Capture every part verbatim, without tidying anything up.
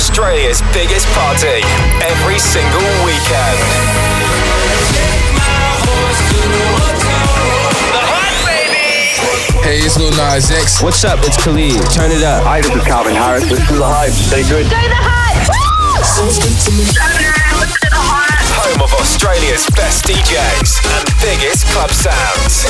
Australia's biggest party every single weekend. Hey, it's Lil Nas X. What's up? It's Khalid. Turn it up. Hi, this is Calvin Harris. This is The Hype. Stay good. Go The Hype! Woo! Some of Australia's best D Js and biggest club sounds.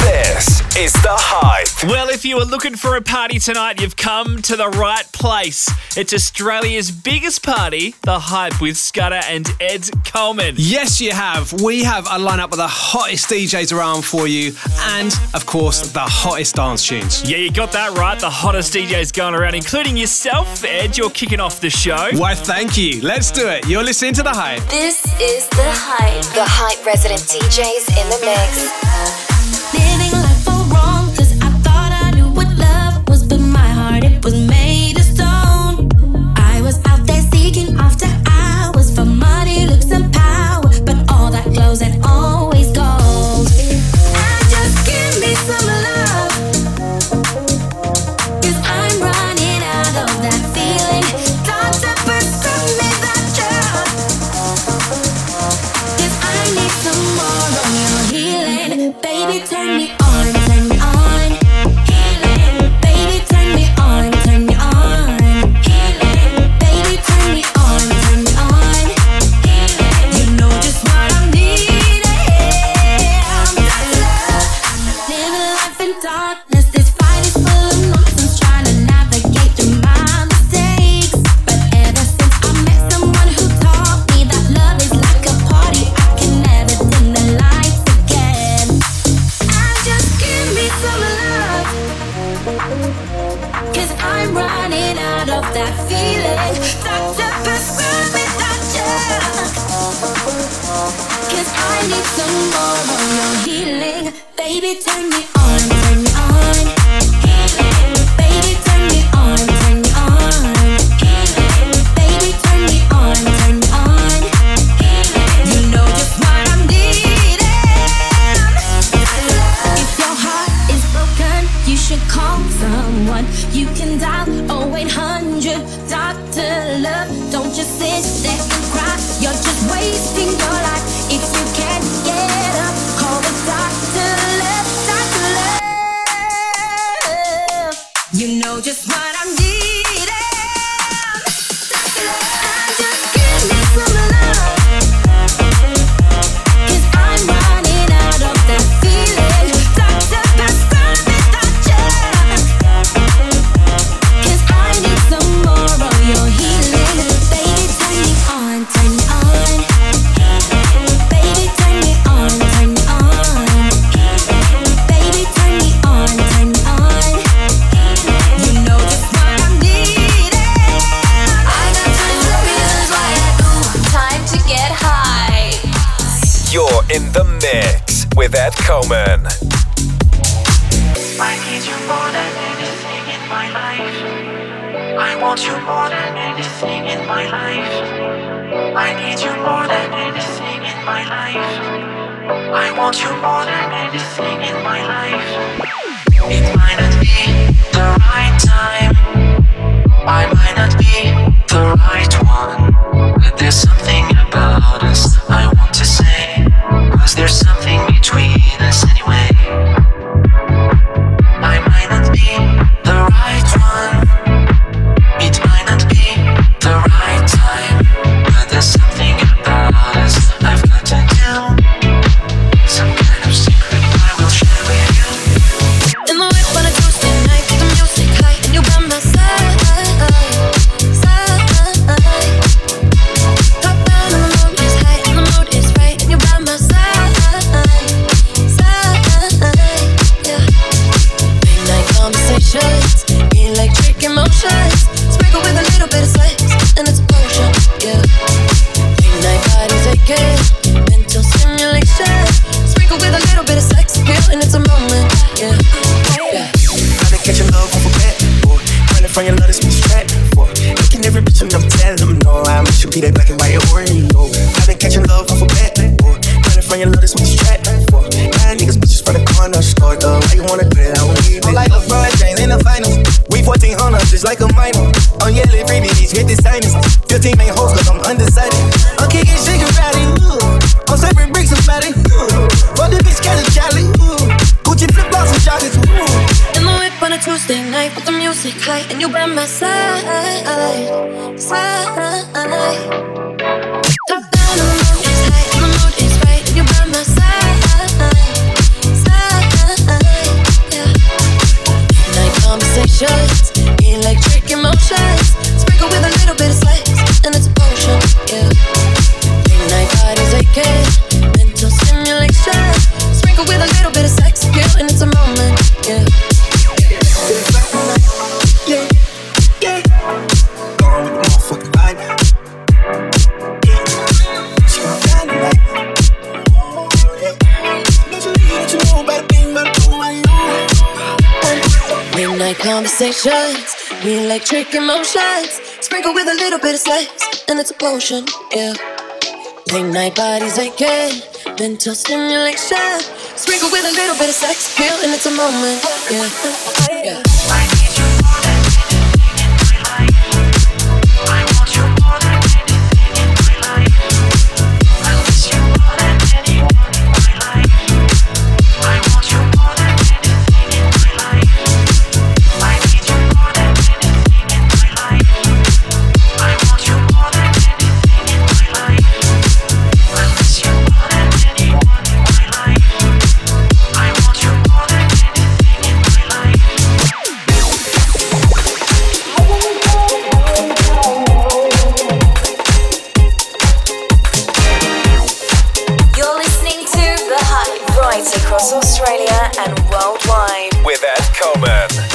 This is The Hype. Well, if you are looking for a party tonight, you've come to the right place. It's Australia's biggest party, The Hype, with Scudder and Ed Coleman. Yes, you have. We have a lineup of the hottest D Js around for you and, of course, the hottest dance tunes. Yeah, you got that right. The hottest D Js going around, including yourself, Ed. You're kicking off the show. Why, thank you. Let's do it. You're listening to The Hype. This is The Hype. The Hype resident D Js in the mix. Living life for wrong, 'cause I thought I knew what love was, but my heart, it was made of stone. I was out there seeking after hours for money, looks, and power, but all that glows and always gold. I just give me some love, 'cause I'm running out of that feeling. Thought that person made that job, 'cause I need some more of your healing. Baby, turn me on. Like a minor, bitch get designers. fifteen main hoes, look, I'm undecided. I'm kicking shit karate, ooh. I'm serving bricks and fatty, ooh. Well, this bitch catch a Charlie, ooh. Gucci flip-flops and chocolates, ooh. In the whip on a Tuesday night with the music high, and you by my side, side. Top down, the mood is high, and the mood is right, and you by my side, side, yeah. Night conversations, electric emotions, sprinkle with a little bit of sex, and it's a potion, yeah. Late night parties, A K, mental stimulation, sprinkle with a little bit of sex, yeah, and it's a moment, yeah. Yeah, yeah, going with the motherfucking vibe. Yeah, she gon' find the light. Don't you leave, don't you know about a thing, about a fool, I know. Late night conversations, electric emotions, sprinkle with a little bit of sex, and it's a potion, yeah. Late night bodies aching, mental stimulation, sprinkle with a little bit of sex, feel, and it's a moment, yeah. I need you more than anything in my life. I want you more than anything in my life. I wish you more than anyone in my life. I want you more than anything in my life. I need you more than anything in my life. I want you more than anything in my life. I wish you more than anyone in my life. I want you more than anything in my life. You're listening to The Hype right across Australia and worldwide. With Ed Coleman. I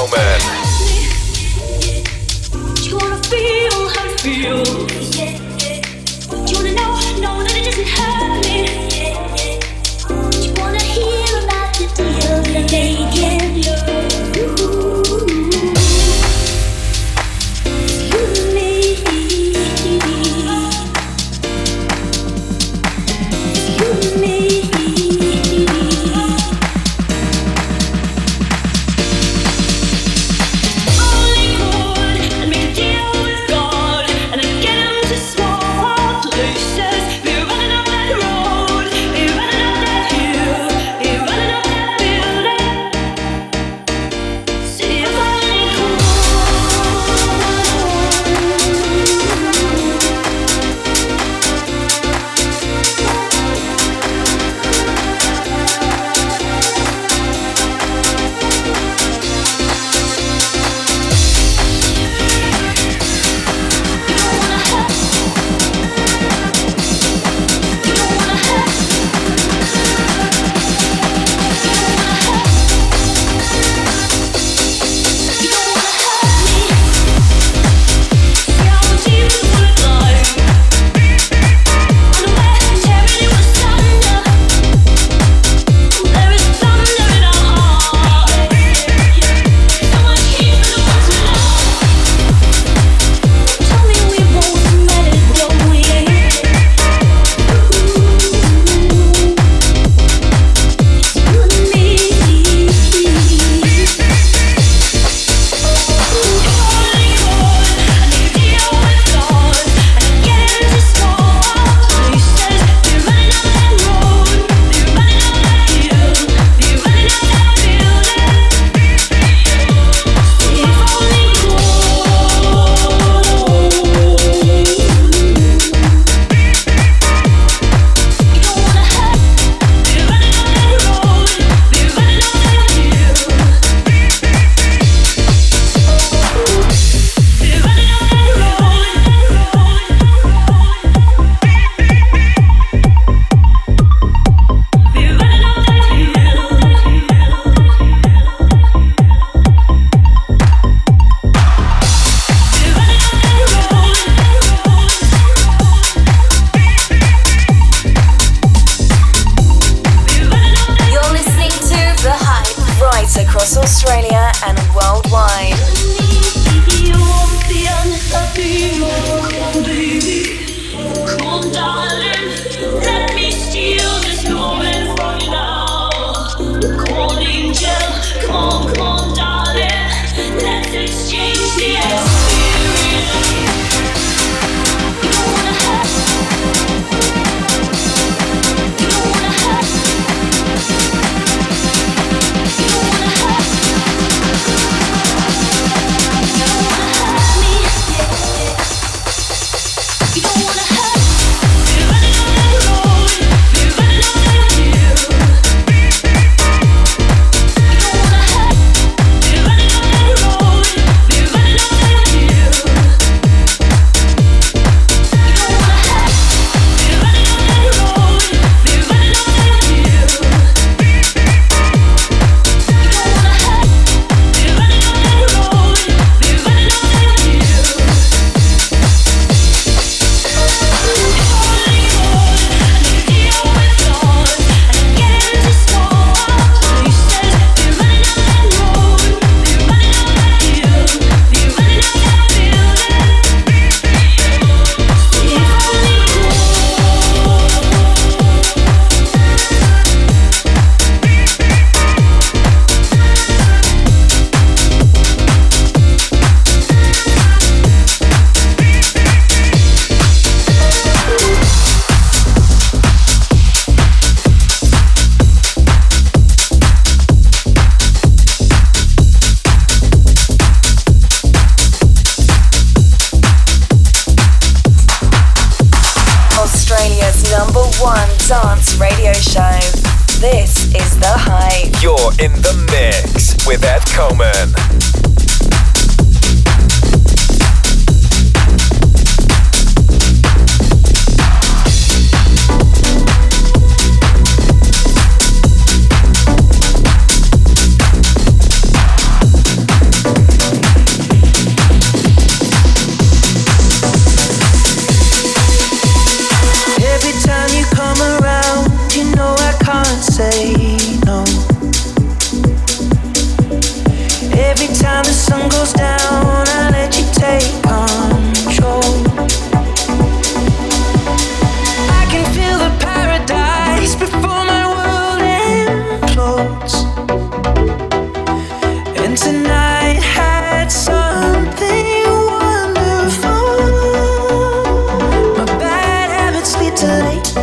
Coleman. Do you wanna feel how it feels? Yeah, yeah. Do you wanna know, know that it doesn't hurt me? Yeah, yeah. Do you wanna hear about the deal that they give you? You and me. You and me.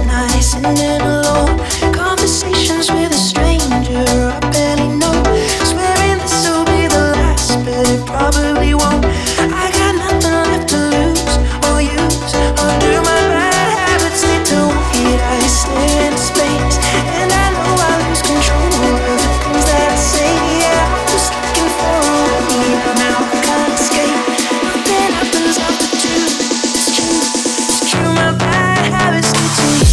nice and then alone. Conversations with a stranger I barely know. Swearing this'll be the last, but it probably won't. I got nothing left to lose or use. Or do my bad habits lead to weed? I stare into space, and I know I lose control over the things that I say. Yeah, I'm just looking for a way now. I can't escape. Nothing happens after two. It's true. It's true. My bad habits lead to you.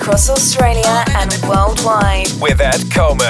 Across Australia and worldwide with Ed Coleman.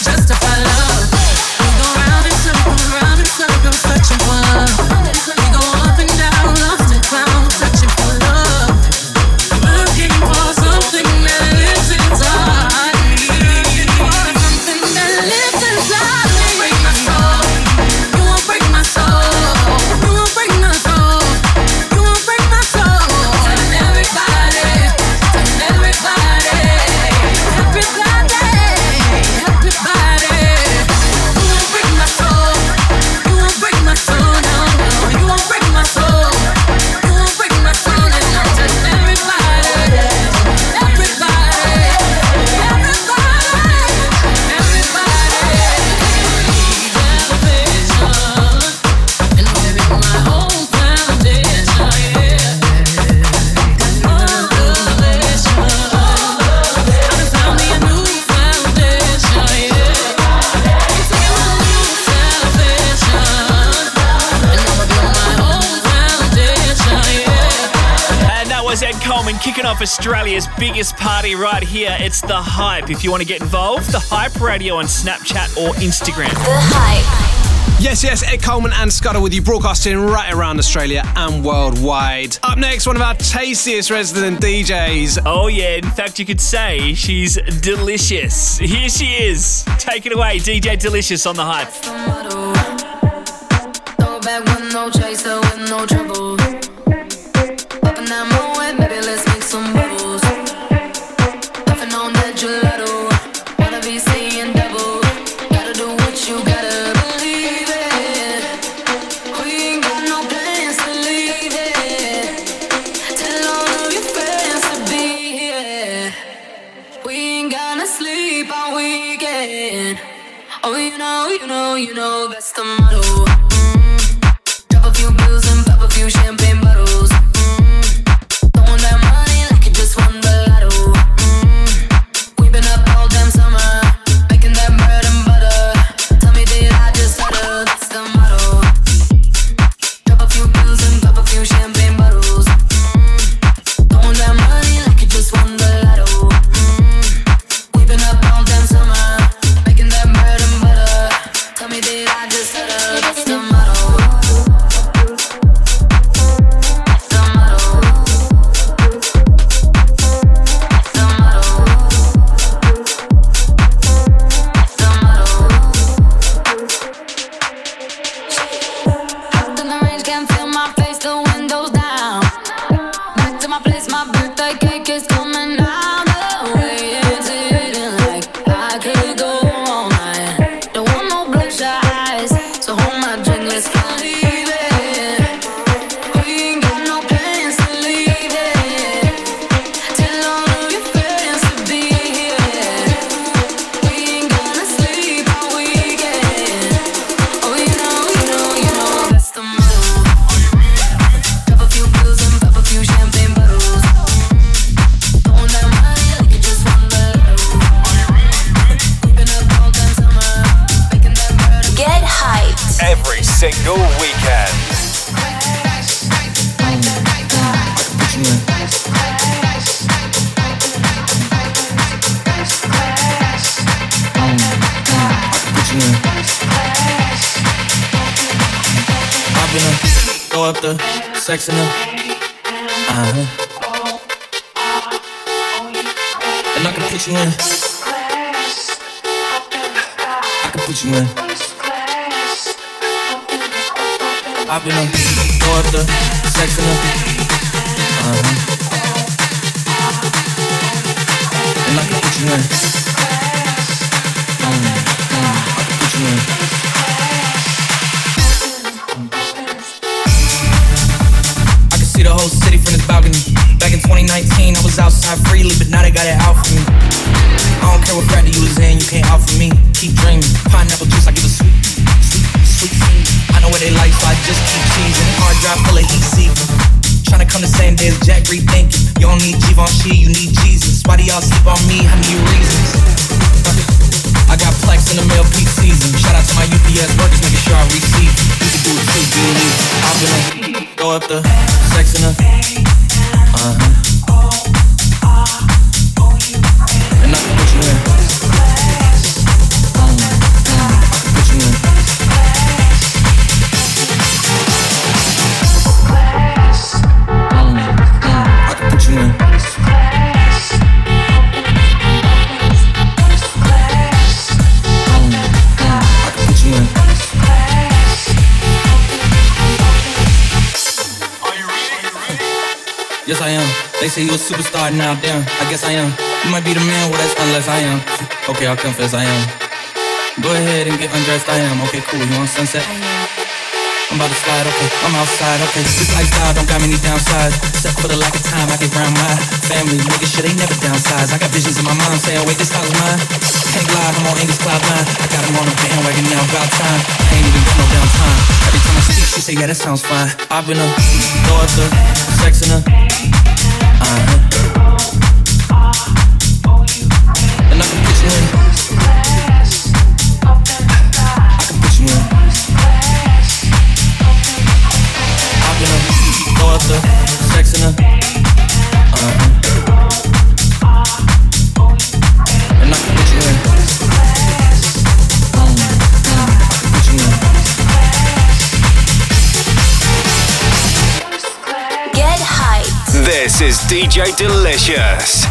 Searching for love. We go up and down, lost and found, searching for love. kicking off Australia's biggest party right here. It's The Hype. If you want to get involved, The Hype Radio on Snapchat or Instagram. The Hype. Yes, yes, Ed Coleman and Scudder with you, broadcasting right around Australia and worldwide. Up next, one of our tastiest resident D Js. Oh yeah, in fact you could say she's delicious. Here she is. Take it away, D J Delicious on The Hype. Throw back with no chaser, with no trouble. You know that's the motto. Mm-hmm. Drop a few pills and pop a few champagne bottles. Mm-hmm. Throwing that money like it just won the lotto. Mm-hmm. We've been up all damn summer, making that bread and butter. Tell me did I just stutter? That's the motto. Drop a few pills and pop a few champagne bottles. Mm-hmm. Throwing that money like it just won the lotto. Mm-hmm. We've been up all damn summer. Sex in the, uh-huh. And I can put you in, I can put you in. I've been on, go up the, sex in the, uh-huh. And I can put you in, uh-huh. I can put you in. The whole city from this balcony. Back in twenty nineteen, I was outside freely, but now they got it out for me. I don't care what crack you was in, you can't out for me. Keep dreaming, pineapple juice, I give a sweet, sweet, sweet scene. I know what they like, so I just keep cheesing. Hard drive full of heat seeking. Tryna come the same day as Jack, rethinking. You don't need Givenchy, you need Jesus. Why do y'all sleep on me? I need reasons. I got plex in the mail peak season. Shout out to my U P S workers, making sure I receive. You can do it too, do you need it? I'll be like, throw up the sex in the, uh-huh. And I can put you in, um, I can put you in. Um, I can put you in. Yes, I am. They say you a superstar now, damn. I guess I am. You might be the man, well, that's unless I am. Okay, I'll confess I am. Go ahead and get undressed, I am. Okay, cool, you on sunset? I'm about to slide, okay, I'm outside, okay. This lifestyle don't got many downsides. Except for the lack of time, I get round my family. Making sure they never downsize. I got visions in my mind saying, wait, this house is mine. Can't glide, I'm on English cloud nine. I got him on a bandwagon now, about time. I ain't even got no downtime. Every time I speak, she say, yeah, that sounds fine. I've been a daughter, sex in a. Uh-huh. And I can put you in, I can put you in. I'm gonna throw up the sex in the, uh-huh. This is D J Delicious.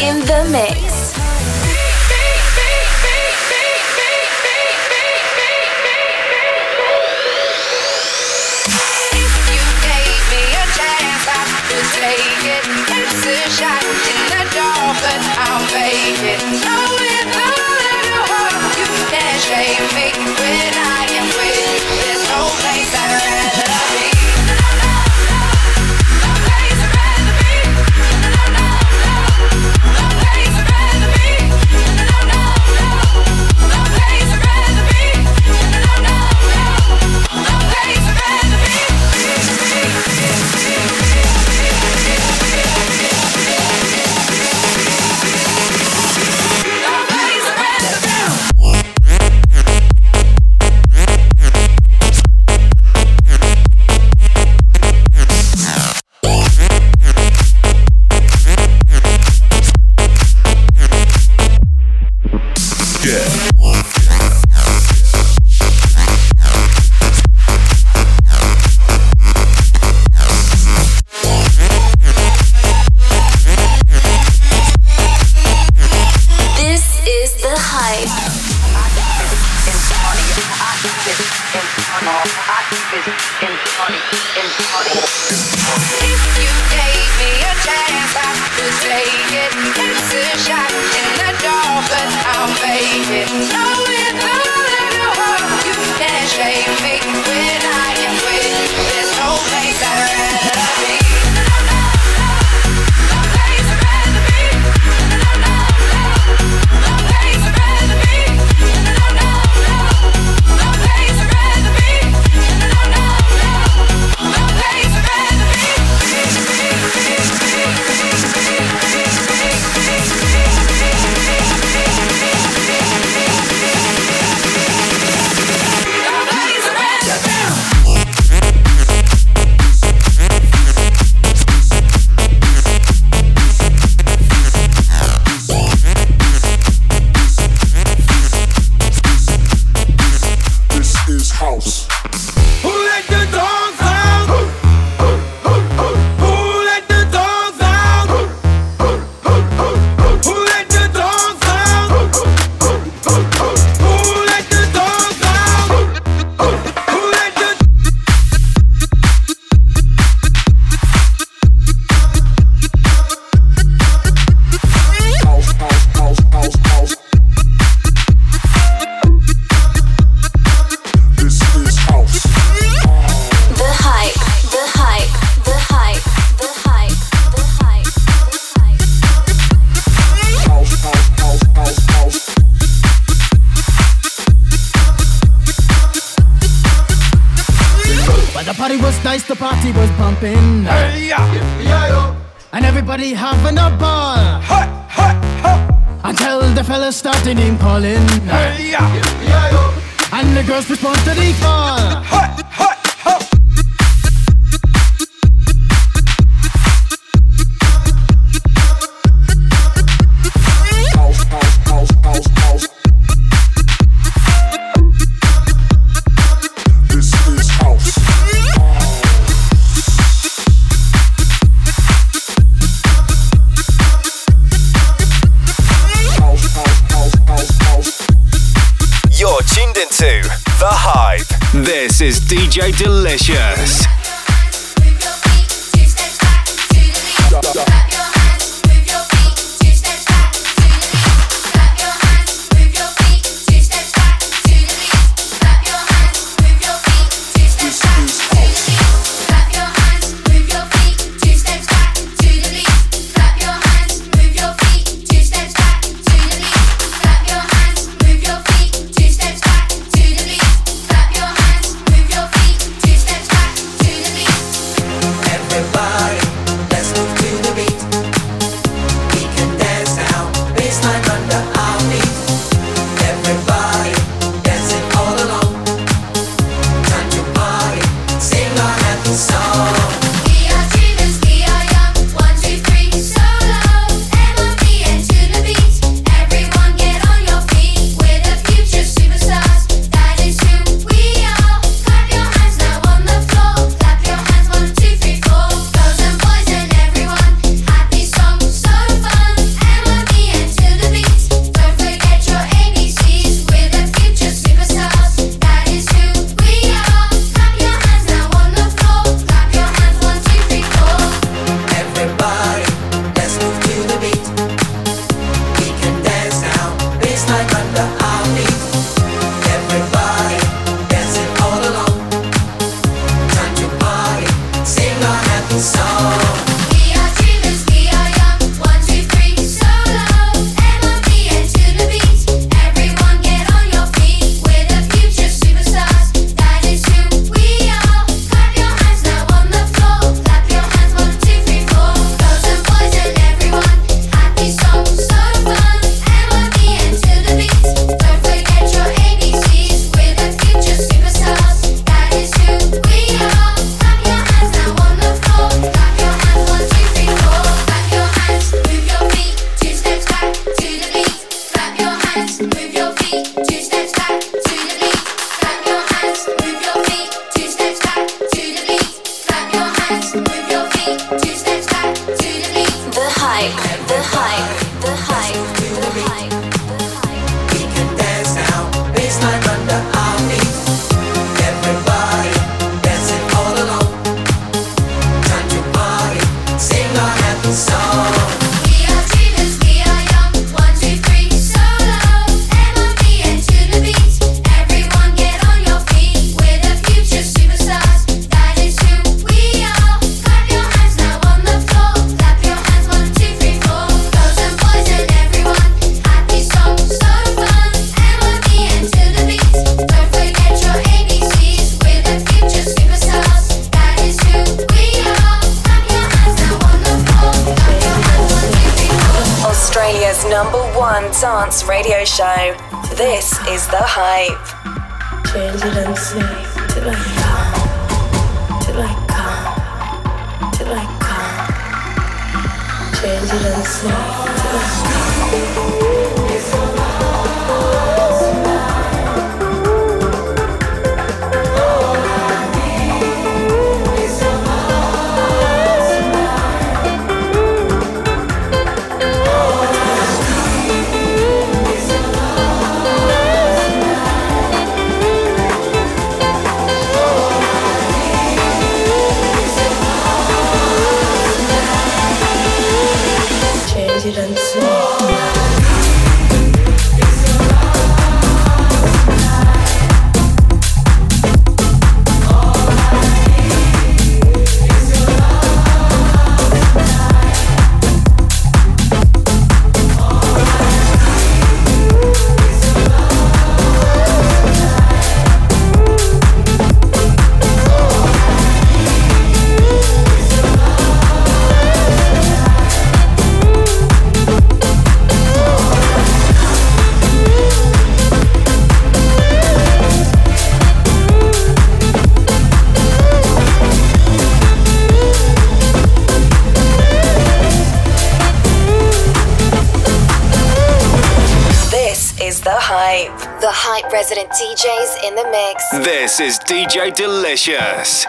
In the mix. D J Delicious. Britain's number one dance radio show. This is The Hype. Change it and sing till I come, till I come, till I come. Change it and sing till I come. Resident D Js in the mix. This is D J Delicious.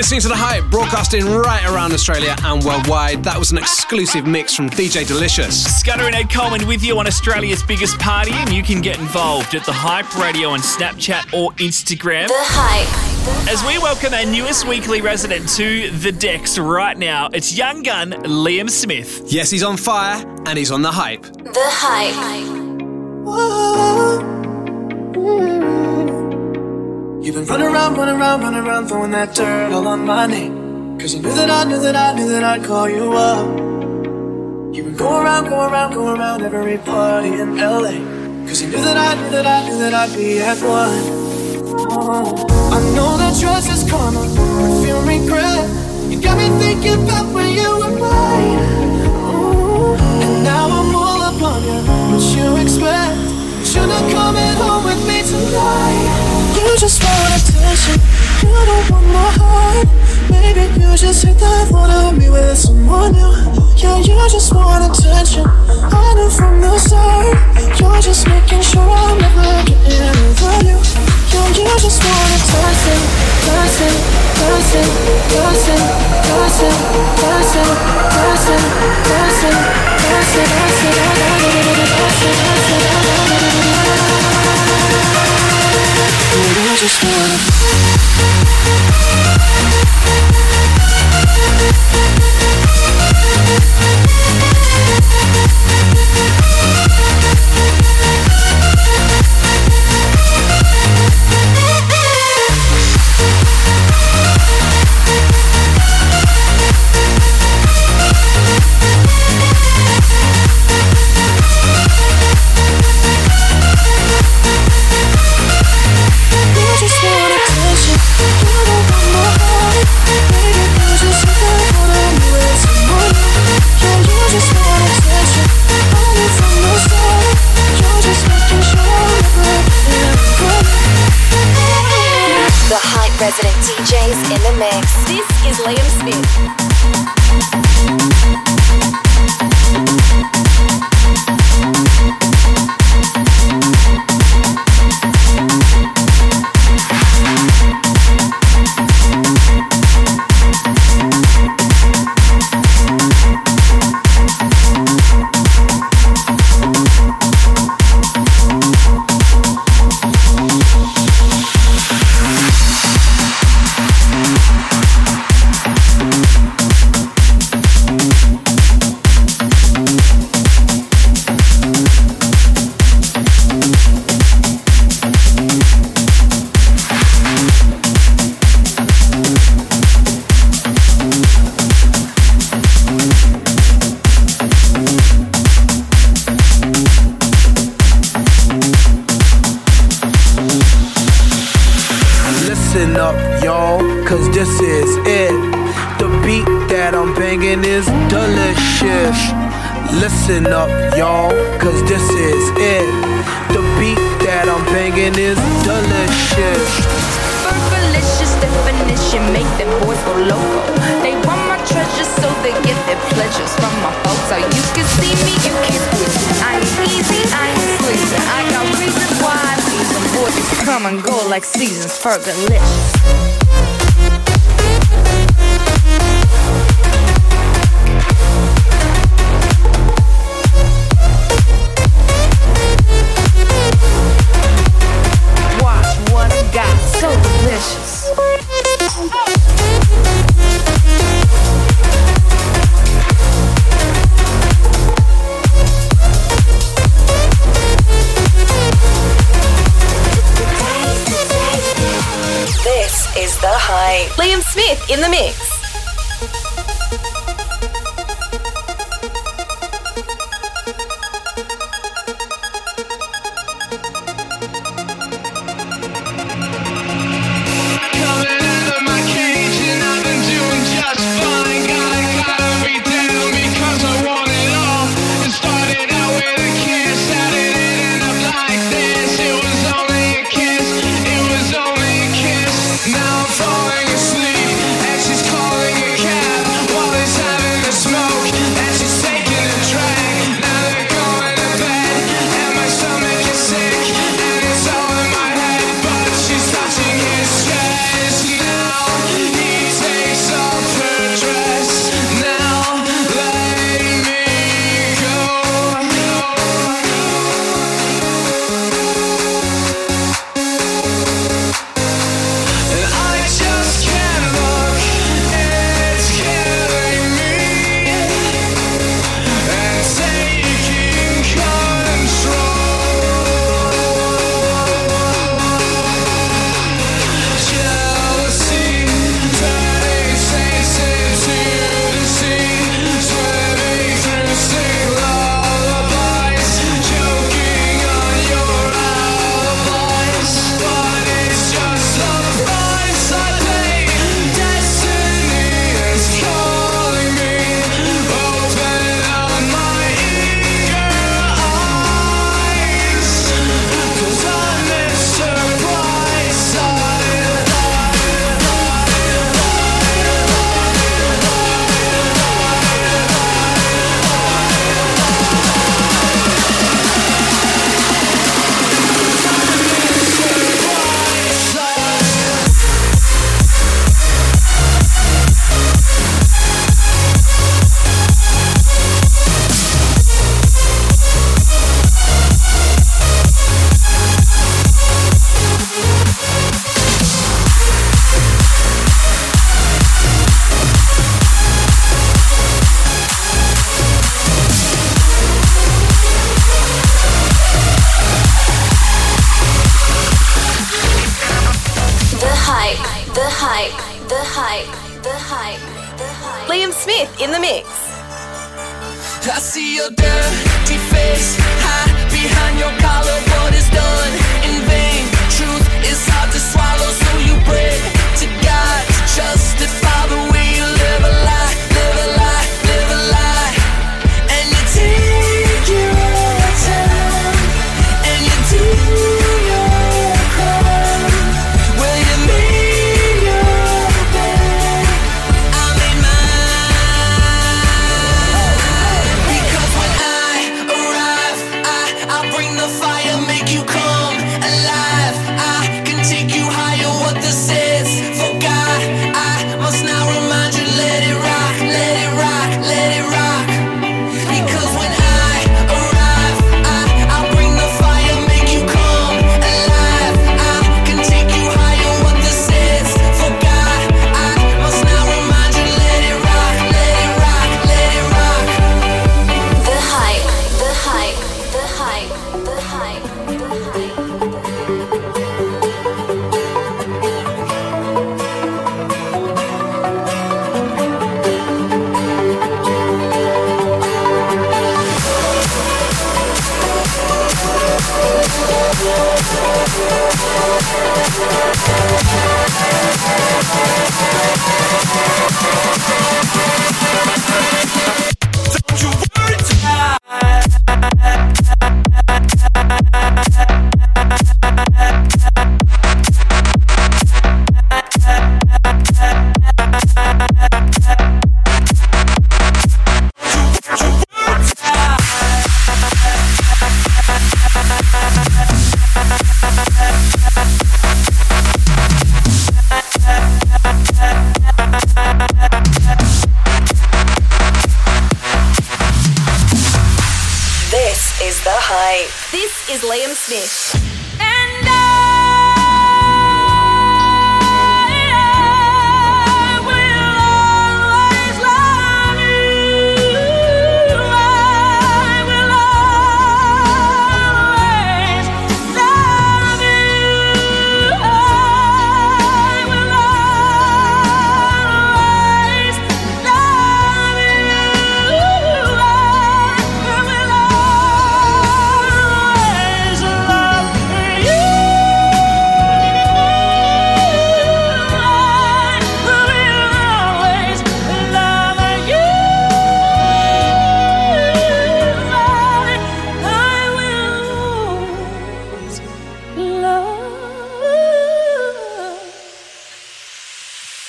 Listening to The Hype, broadcasting right around Australia and worldwide. That was an exclusive mix from D J Delicious. Scudder and Ed Coleman with you on Australia's biggest party, and you can get involved at The Hype Radio on Snapchat or Instagram. The Hype. As we welcome our newest weekly resident to the decks right now, it's young gun Liam Smith. Yes, he's on fire and he's on The Hype. The Hype. You've been running around, running around, running around, throwing that dirt all on my name. Cause you knew that I, knew that I, knew that I'd call you up. You've been going around, going around, going around every party in L A. Cause you knew that I, knew that I, knew that I'd be at one. Oh. I know that yours is karma, I feel regret. You got me thinking about when you were mine. Ooh. And now I'm all up on you, what you expect. You're not coming home with me tonight. You just want attention, you don't want my heart. Maybe you just hit that wanna be with someone new. Yeah, you just want attention, I knew from the start. You're just making sure I'm never getting over you. Yeah, you just want attention, attention, attention, attention, attention, attention, attention, attention, attention, attention. I just wanna Liam Smith in the mix. is Liam Smith.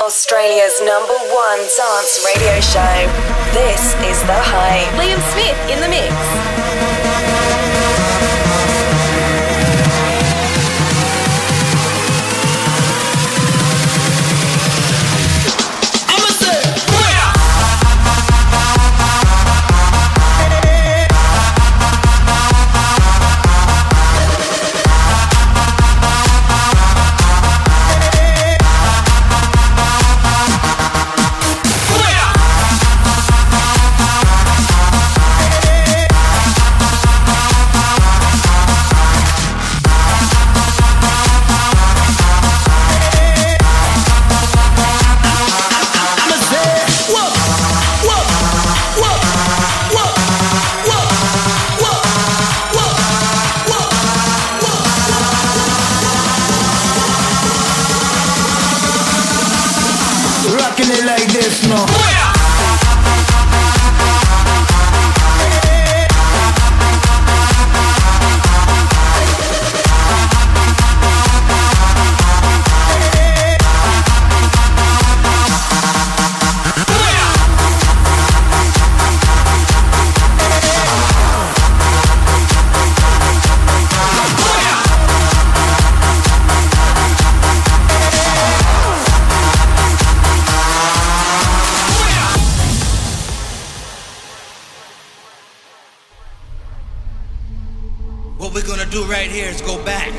Australia's number one dance radio show. This is The Hype. Liam Smith in the mix. I'ma say,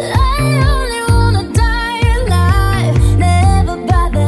I only wanna die alive, never bother.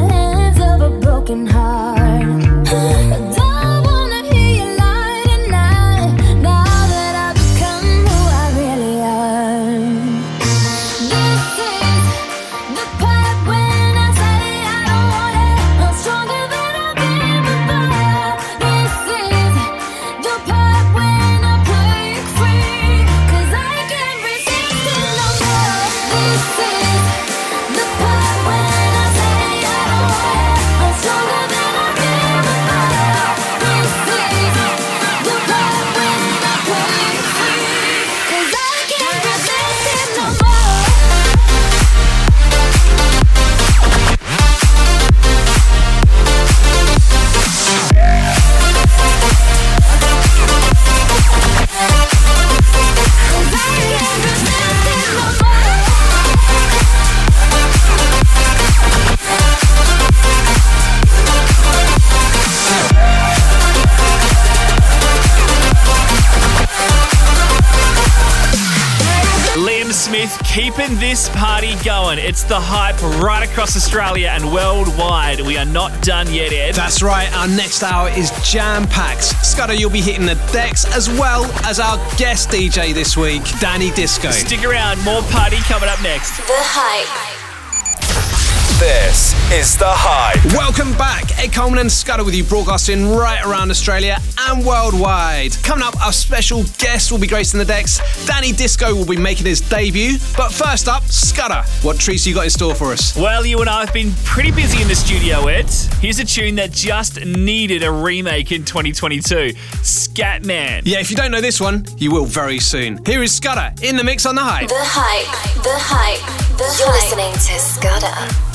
Smith keeping this party going. It's The Hype right across Australia and worldwide. We are not done yet, Ed. That's right. Our next hour is jam-packed. Scudder, you'll be hitting the decks as well as our guest D J this week, Danny Disco. Stick around. More party coming up next. The Hype. This is The Hype. Welcome back. Ed Coleman and Scudder with you, broadcasting right around Australia and worldwide. Coming up, our special guest will be gracing the decks. Danny Disco will be making his debut. But first up, Scudder, what treats you got in store for us? Well, you and I have been pretty busy in the studio, Ed. Here's a tune that just needed a remake in twenty twenty-two, Scatman. Yeah, if you don't know this one, you will very soon. Here is Scudder in the mix on The Hype. The Hype, The Hype, The Hype. You're listening to Scudder.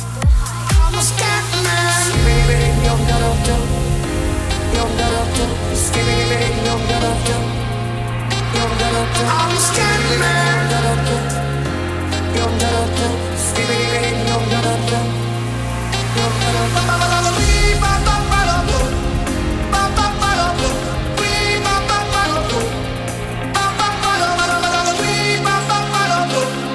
Scatman, baby, you're gonna do, you're gonna do, baby, baby, you're gonna do, you're gonna do. I'm a Scatman, you're gonna do, you're gonna do, baby, baby, you're gonna do, you're gonna do. We ba ba ba ba ba, ba ba ba ba ba, we ba ba ba ba ba, ba ba ba ba ba, we ba ba ba ba ba, ba ba ba ba ba.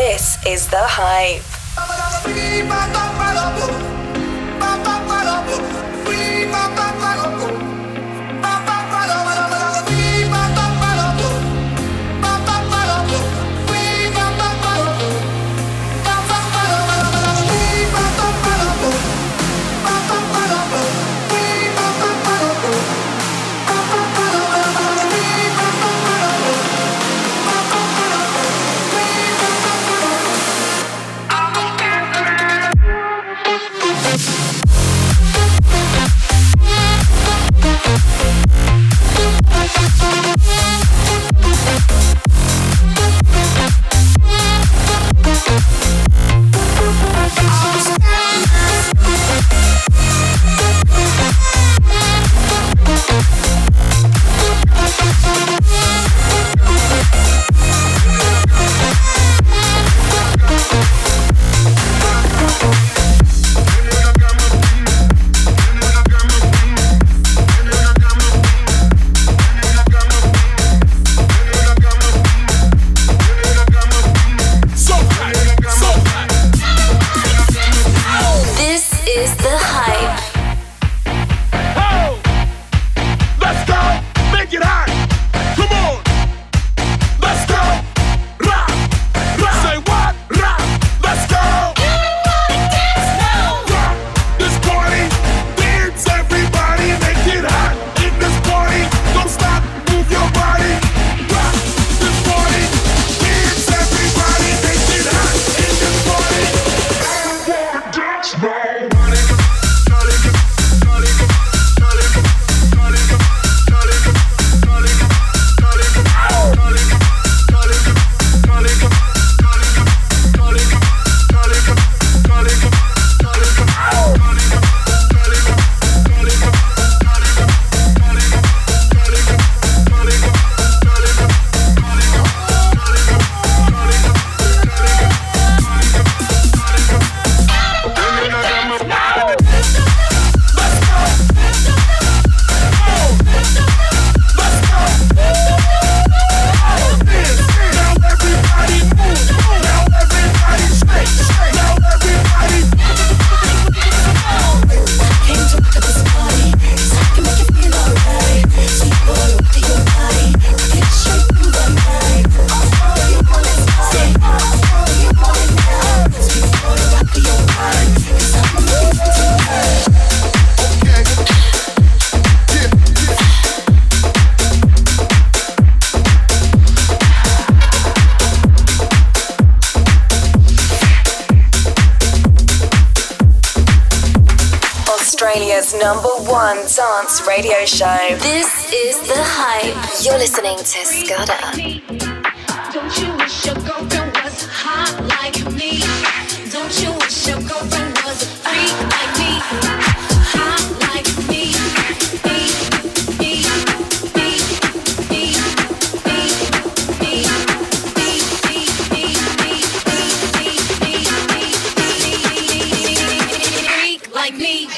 This is The Hype. Australia's number one dance radio show. This is The Hype. You're listening to Scudder. Don't you wish your girlfriend was hot like me? Don't you wish your girlfriend was a freak like me? Hot like me, me, me, me, me, me, me, me, me, me, me, freak like me.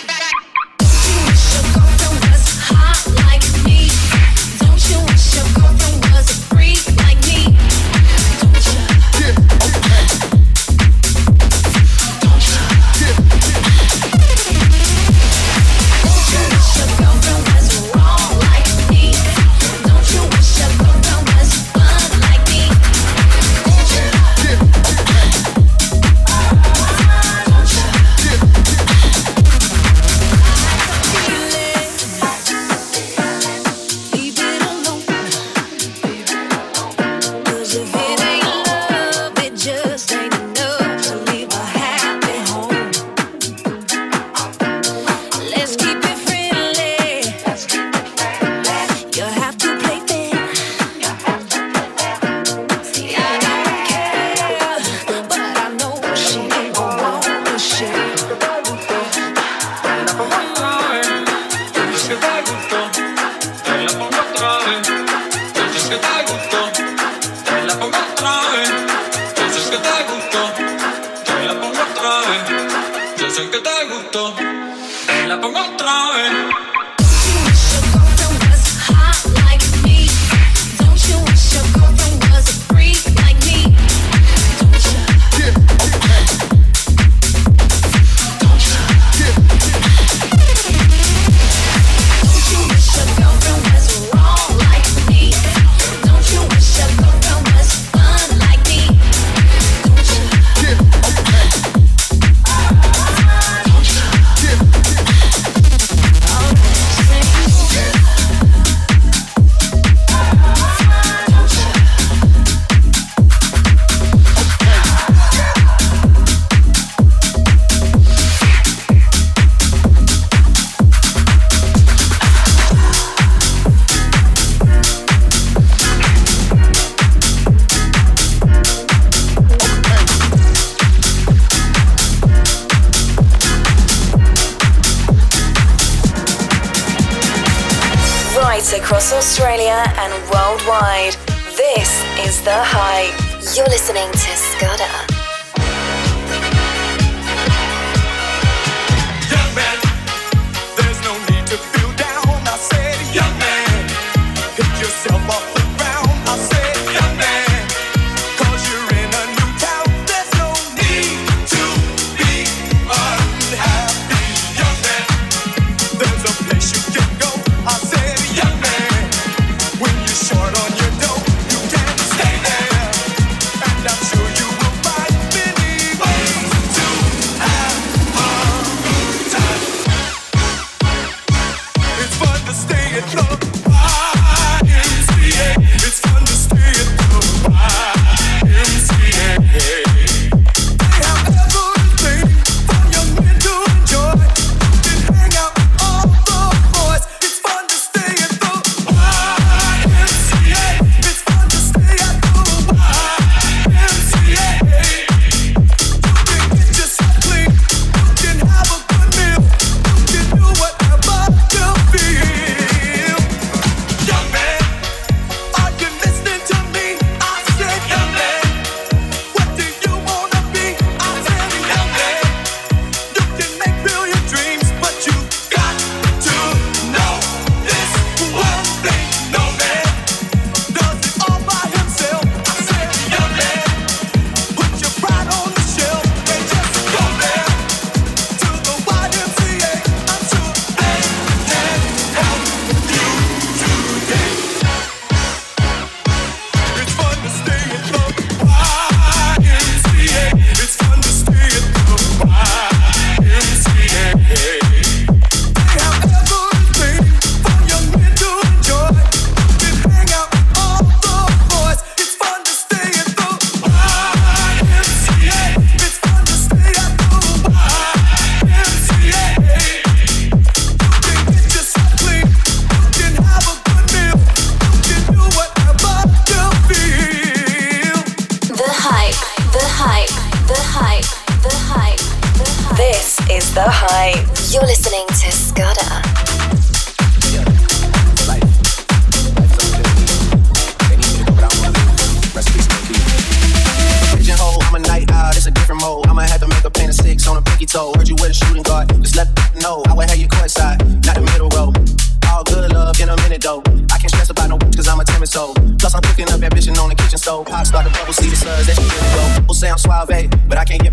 Across Australia and worldwide, this is The Hype. You're listening to Scudder. Short on your dough, you can't stay there, and I'm sure you will buy.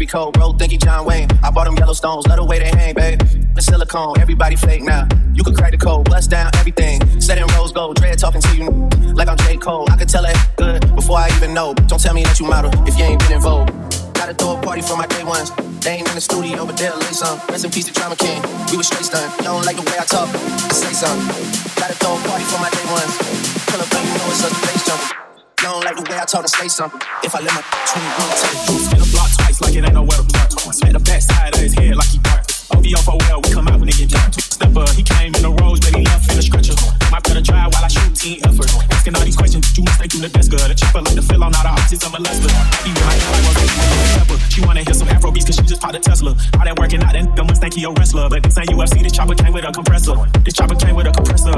Cold, bro, thinking John Wayne. I bought them yellow stones, love the way they hang, babe. The silicone, everybody fake now. You can crack the code, bust down everything. Set in rose gold, dread talking to you like I'm J. Cole. I could tell it good before I even know. Don't tell me that you model if you ain't been involved. Gotta throw a party for my day ones. They ain't in the studio, but they'll lay some. Rest in peace to Drama King. We was straight stunned. You don't like the way I talk, say something. Gotta throw a party for my day ones. Pull up, you know it's a face jump. You don't like the way I told her, say something. If I let my twenty-one tell the truth. Spit a block twice like it ain't nowhere to park. Smack the backside of his head like he burnt. O V O for well, we come out when they get jerked. Stepper, he came in the rose, but he left in a stretcher. My better try while I shoot team effort. Asking all these questions, you mistake through the desk. The chopper like to fill on all the options of a Lester. Even like I was a pepper. She wanna hear some Afro beats cause she just popped a Tesla. All that working out, then must think he a wrestler. But this ain't U F C, this chopper came with a compressor. This chopper came with a compressor.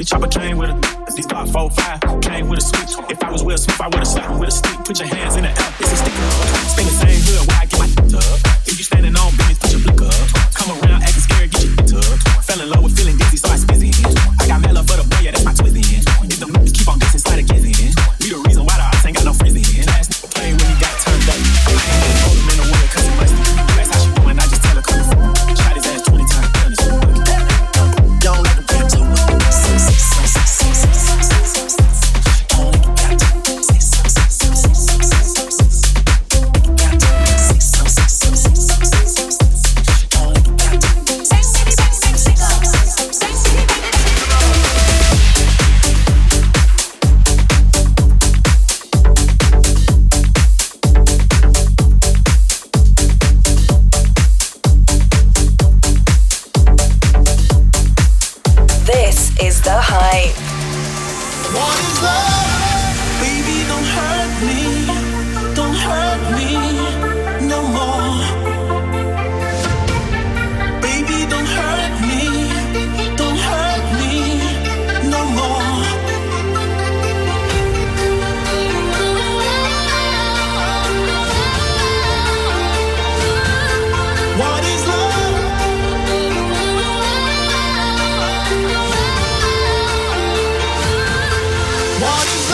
This chopper came with a this Glock four five came with a switch. If I was Will Smith, I would've slapped with a stick. Put your hands in the air, it's a sticker. Stay the same hood where I get my d*** up. If you standing on business, put your blick up. Come around acting scared, get your d*** up. Fell in love with feeling dizzy, so I spit in. I got mellow for the boy, yeah, that's my twizz in. If the movies keep on dissing, slide again in. We the reason why the odds ain't got no frizz in. Last nigga played when he got turned up. I ain't gonna hold him in the wood cause he busted. You ask how she doing, I just tell her come on. Shot his ass twenty times, done his work. Don't let the back to The Hype. What is love? Baby, don't hurt me. Don't hurt me no more. Baby, don't hurt me. Don't hurt me no more. What is love? What is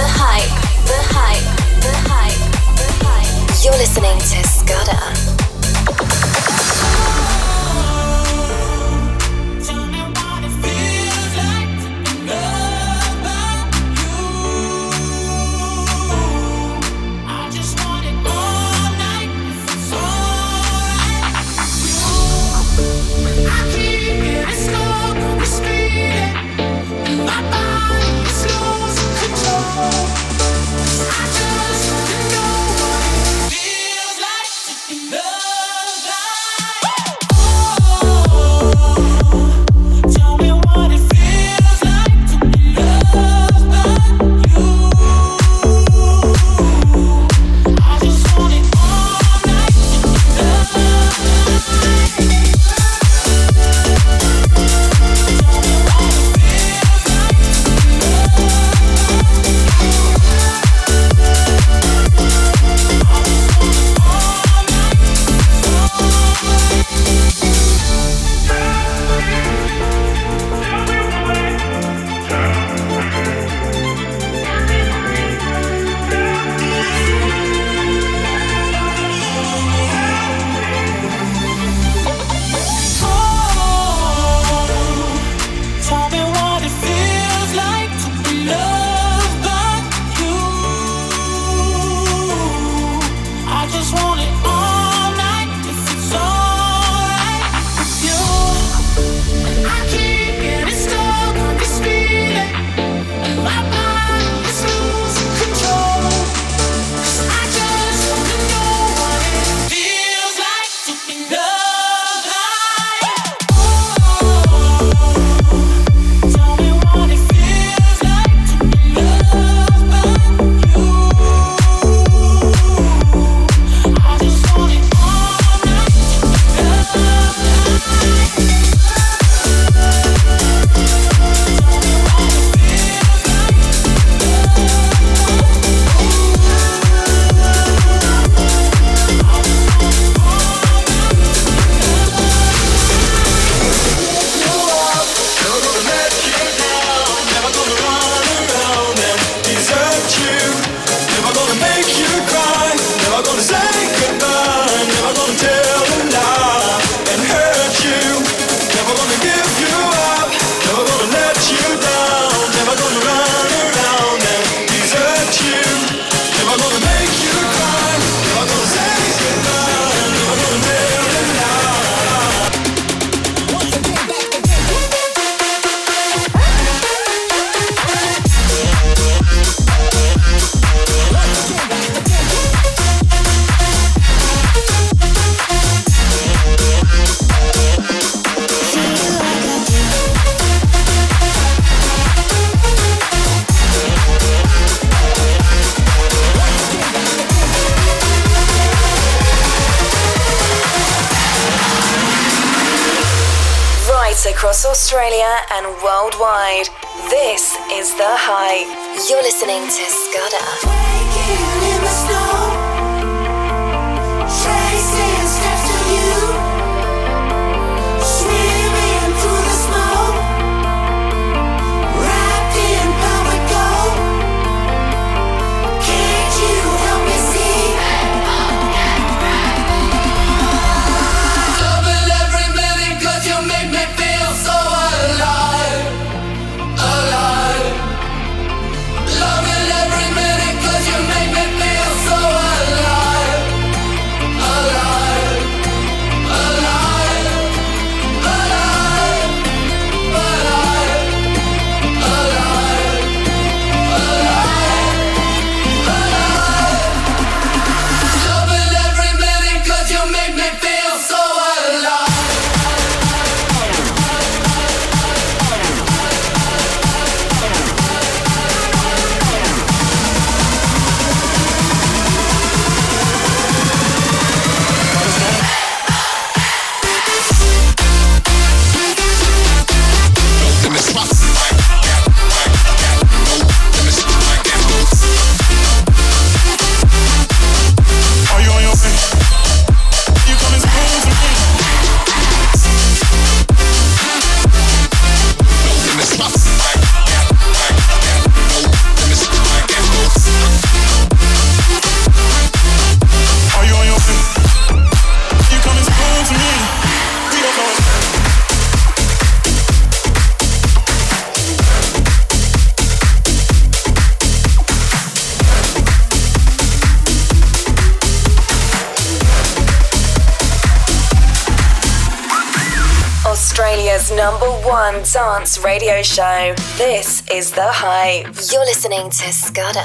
The Hype, The Hype, The Hype, The Hype. You're listening to Scudder. Across Australia and worldwide, this is The Hype. You're listening to Scudder. Waking in the snow, tracing steps to you, swimming through the smoke, wrapped in velvet gold. Can't you help me see? Loving every minute, 'cause you make me feel so alive, alive. Loving every minute 'cause you make me feel so alive. number one dance radio show. This is The Hype. You're listening to Scudder.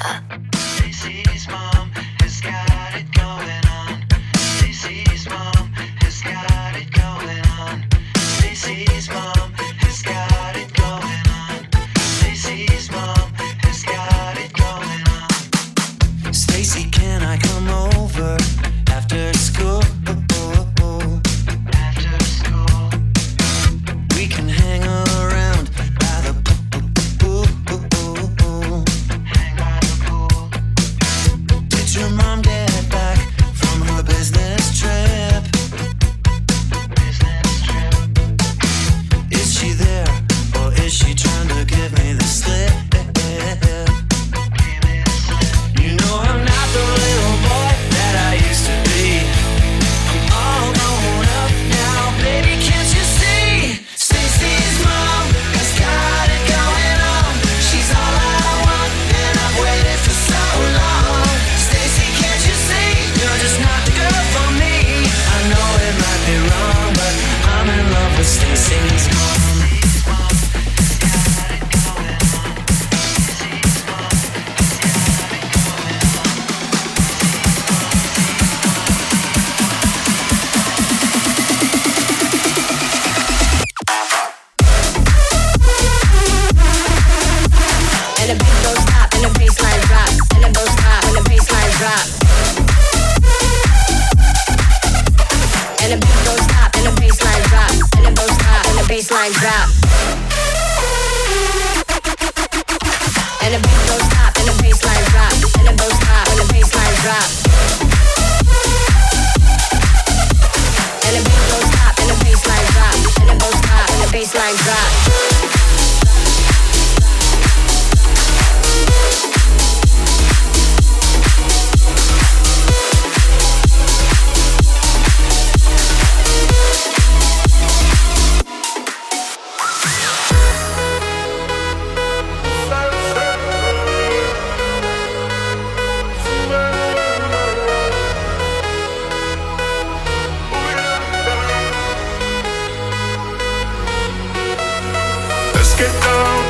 Oh,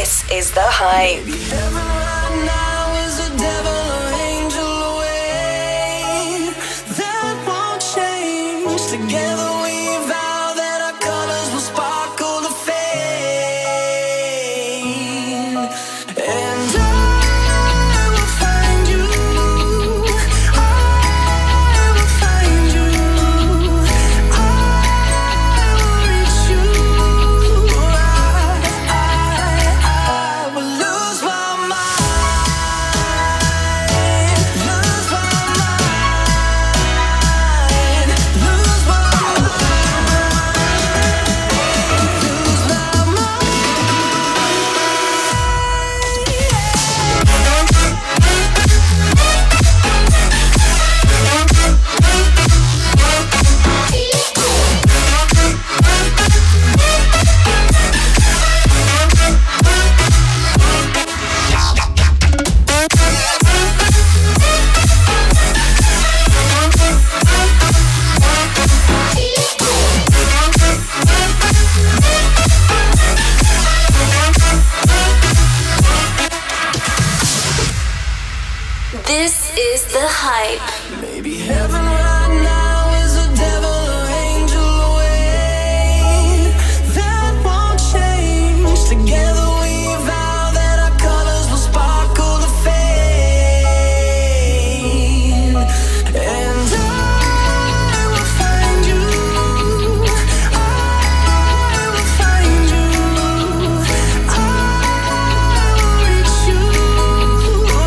This is The Hype. Everyone now is a devil or angel away. That won't change. Together we vow that our colors will sparkle to fade. And I will find you. I will find you. I will reach you. I, I, I will lose my mind. Lose my mind. Lose my mind. Lose my This is The Hype. Maybe heaven right now is a devil or angel away. That won't change. Together we vow that our colors will sparkle to fade. And I will find you. I will find you. I will reach you. I,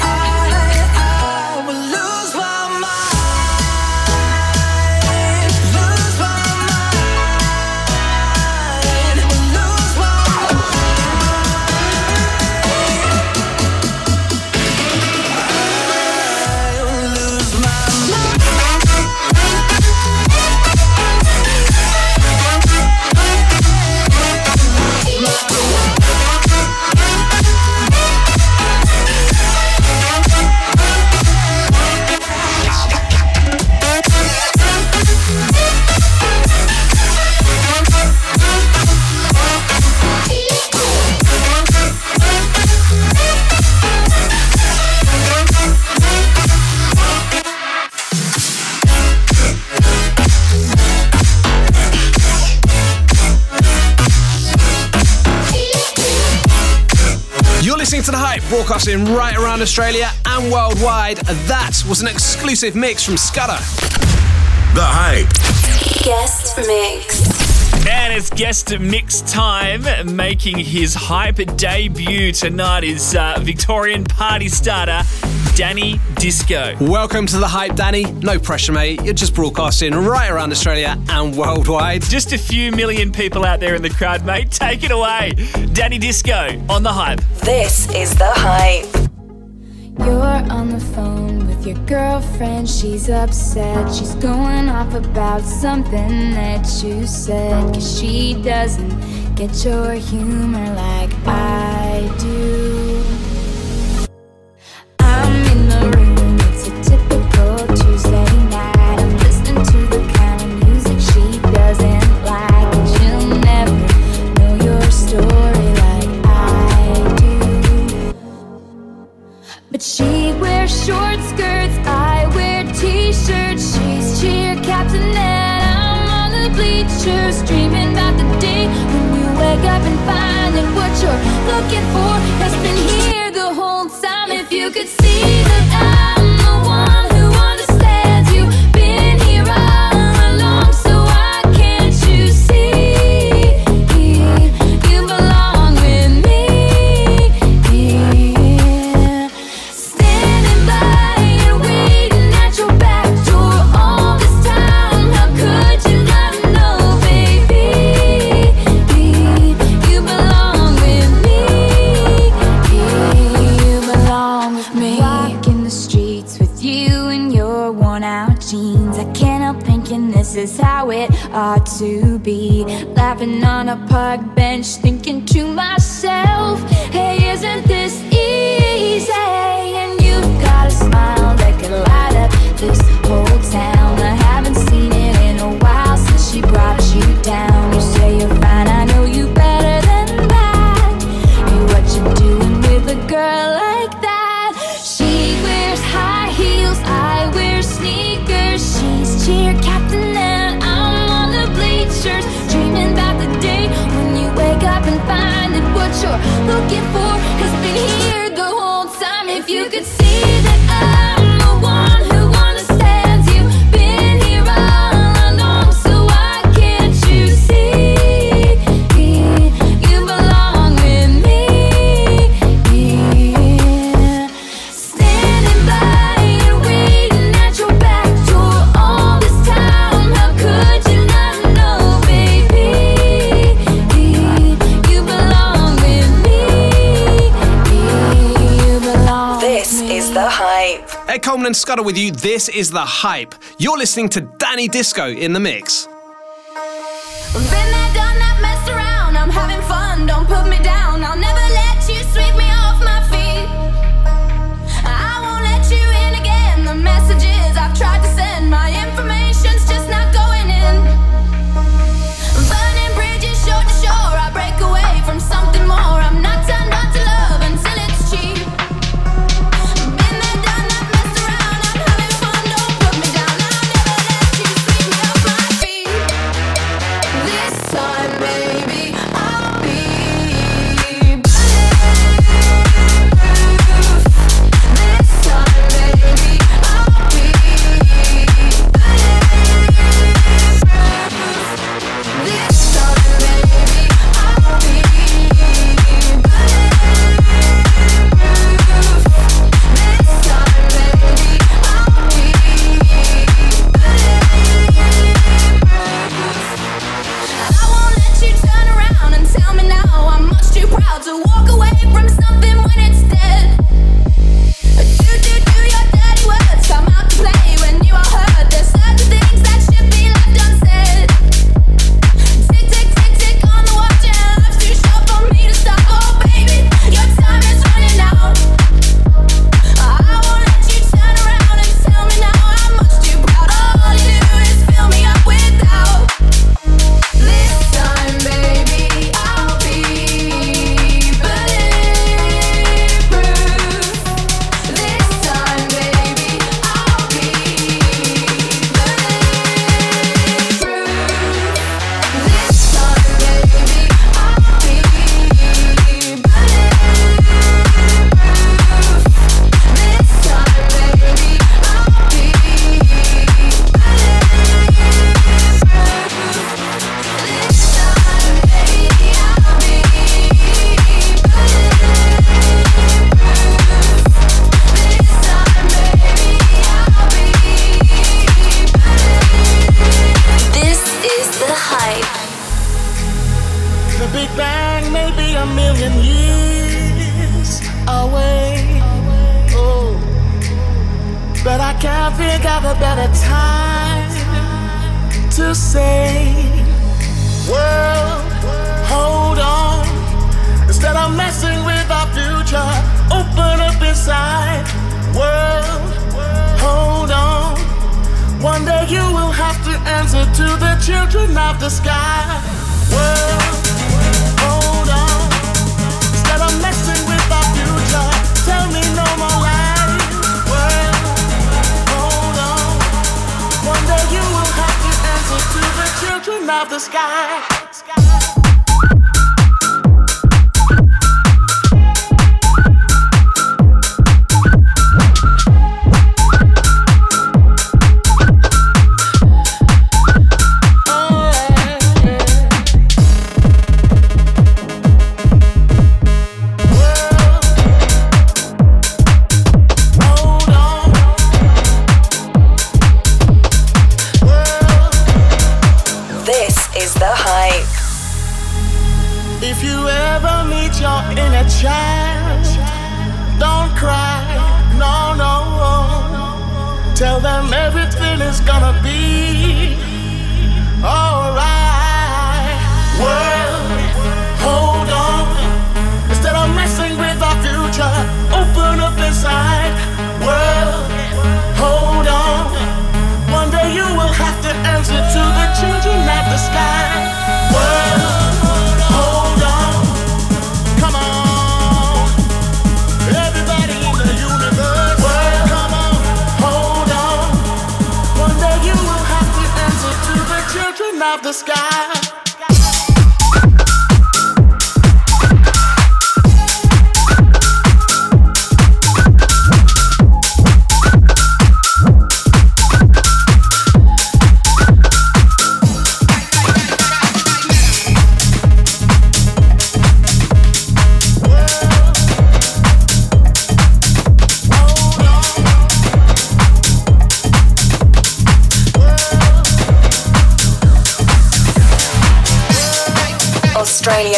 I, I will lose my mind. Lose my mind. Lose my mind. Lose my mind. You're listening to The Hype, broadcasting right around Australia and worldwide. That was an exclusive mix from Scudder. The Hype. Guest mix. And it's guest mix time. Making his hype debut tonight is uh, Victorian party starter Danny Disco. Welcome to The Hype, Danny. No pressure, mate. You're just broadcasting right around Australia and worldwide. Just a few million people out there in the crowd, mate. Take it away. Danny Disco on The Hype. This is The Hype. You're on the phone with your girlfriend. She's upset. She's going off about something that you said. Cause she doesn't get your humor like I do. I'm in the room. It's a typical Tuesday night. I'm listening to the kind of music she doesn't like. And she'll never know your story like I do. But she wears short skirts, I wear t-shirts. She's cheer captain and I'm on the bleachers, dreaming about the day when you wake up and find that what you're looking for has been here the whole time. If you could see that I'm the one who understands you, been here all along, so why can't you see you belong with me? Standing by and waiting at your back door all this time. How could you not know, baby? You belong with me. You belong with me. Walking the streets with you in your worn-out jeans. I can't help thinking this is how it ought to be. Laughing on a park bench, thinking to myself, hey, isn't this easy? And you've got a smile that could light up this whole town. I haven't seen it in a while since she brought you down. You say you're fine, I know you better than that. Ed Coleman and Scudder with you. This is The Hype. You're listening to Danny Disco in the mix. I've been there, done that, messed around. I'm having fun, don't put me down. I'll never let you sweep me off my feet. I won't let you in again. The messages I've tried to send, my information's just not going in. I'm burning bridges shore to shore. I break away from something more. I'm not turned on to love until it's cheap.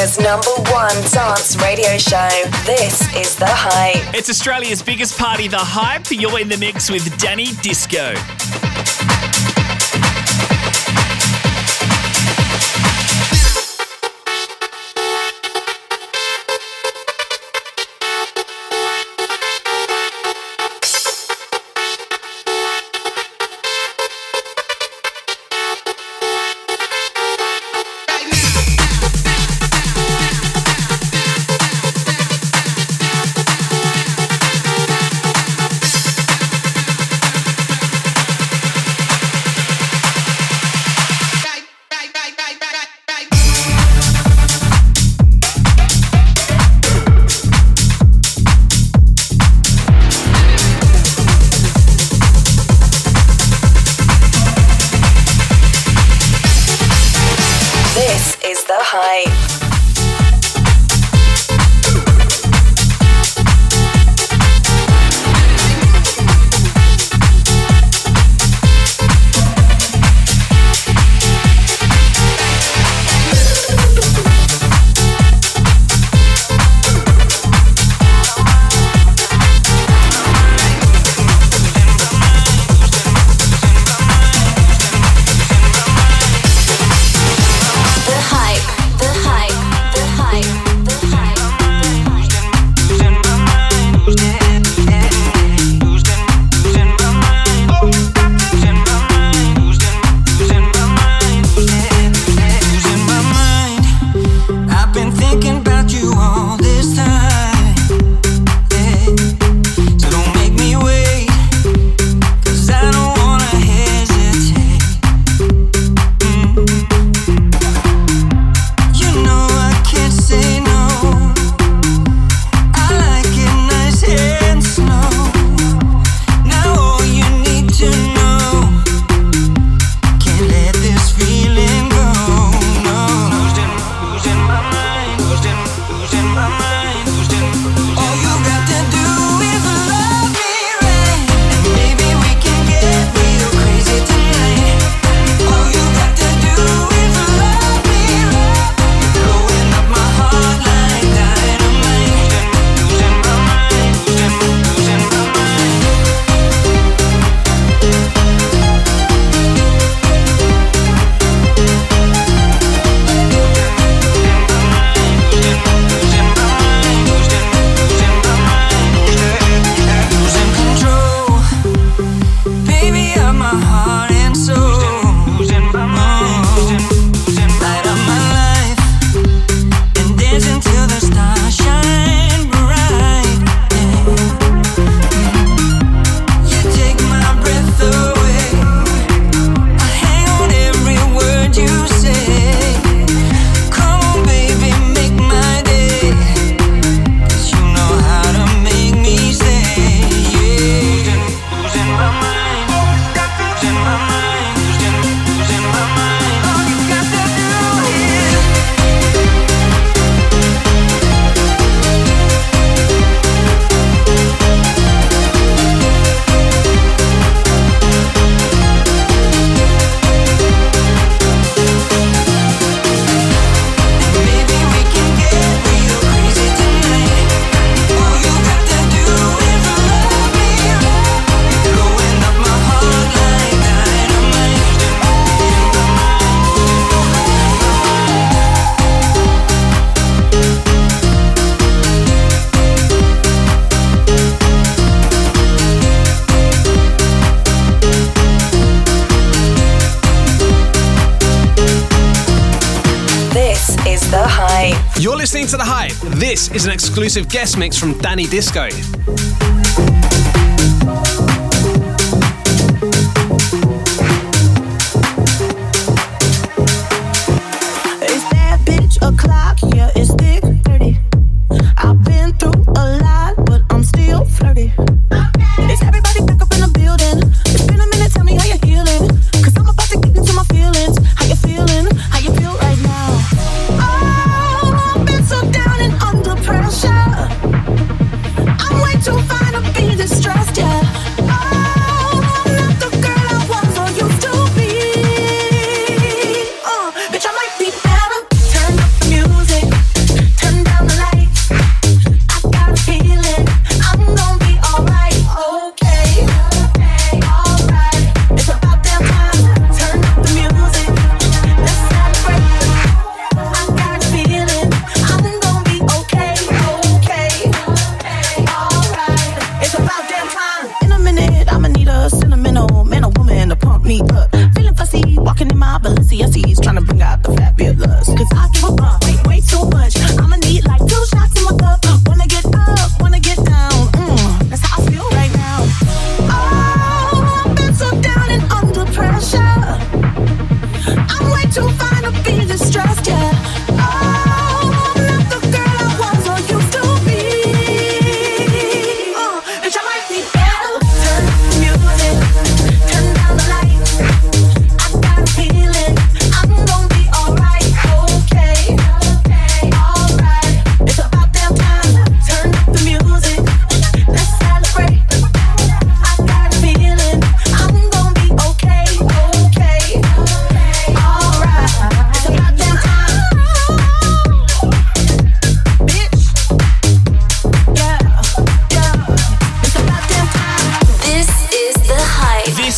Australia's number one dance radio show. This is The Hype. It's Australia's biggest party, The Hype. You're in the mix with Danny Disco. You're listening to The Hype. This is an exclusive guest mix from Danny Disco. Too fine to be this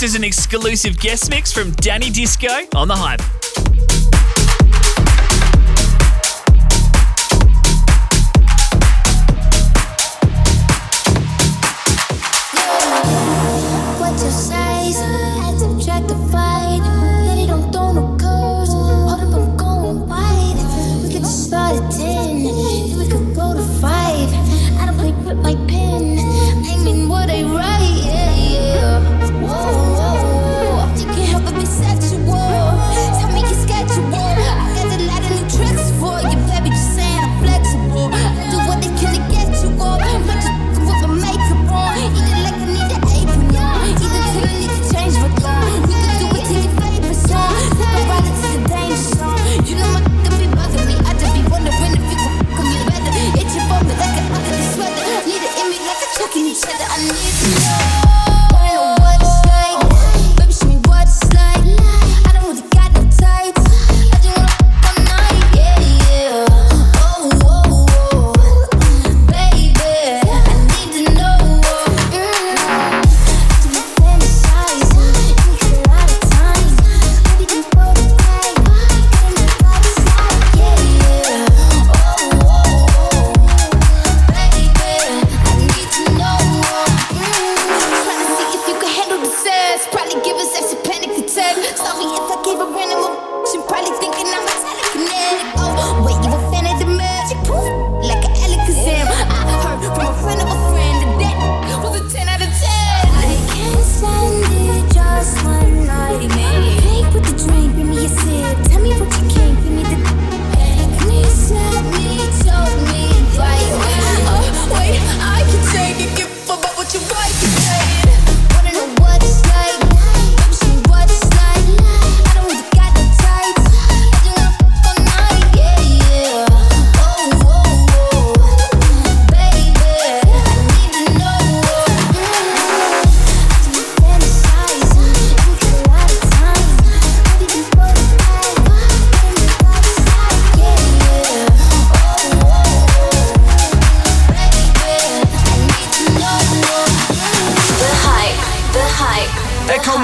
is an exclusive guest mix from Danny Disco on The Hype.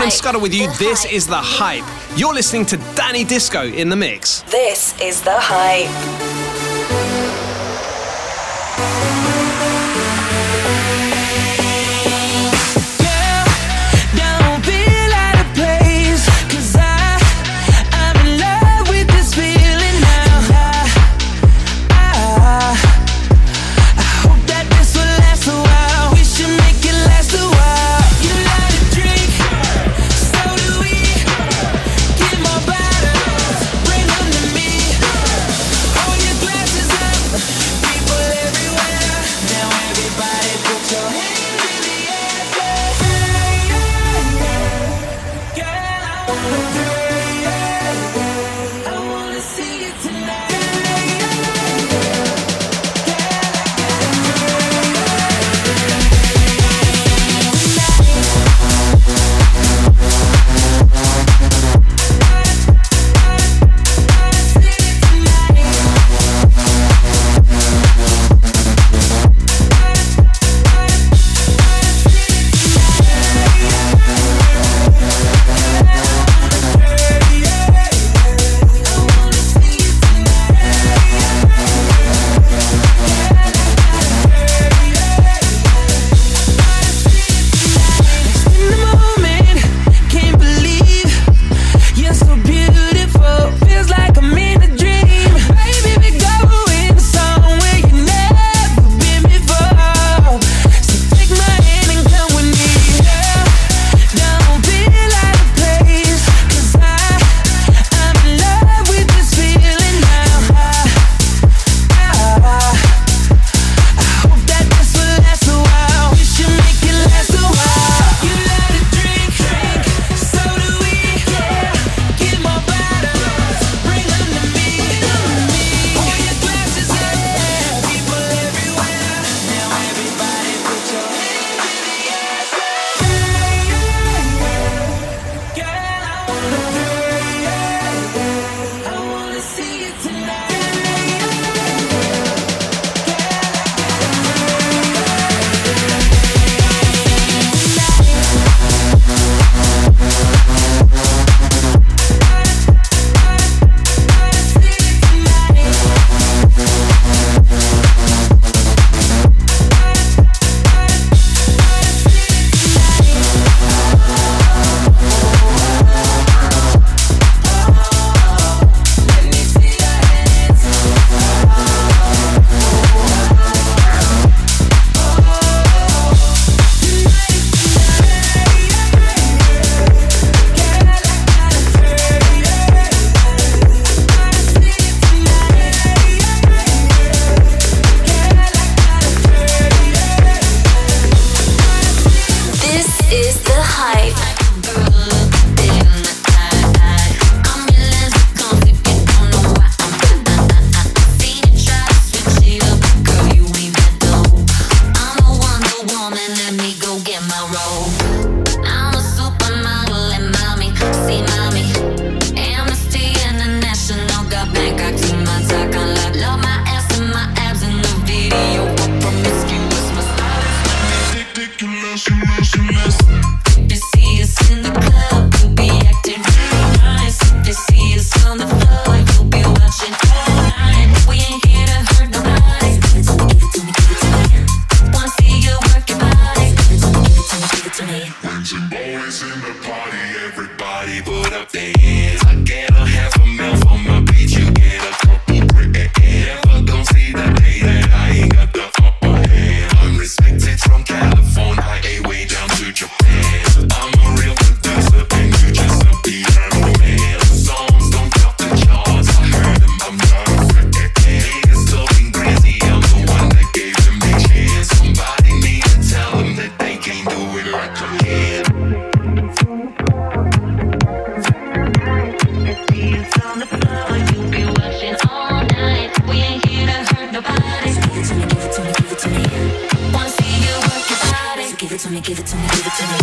Scudder with you. This is The Hype. You're listening to Danny Disco in the mix. This is The Hype. give it to me, give it to me.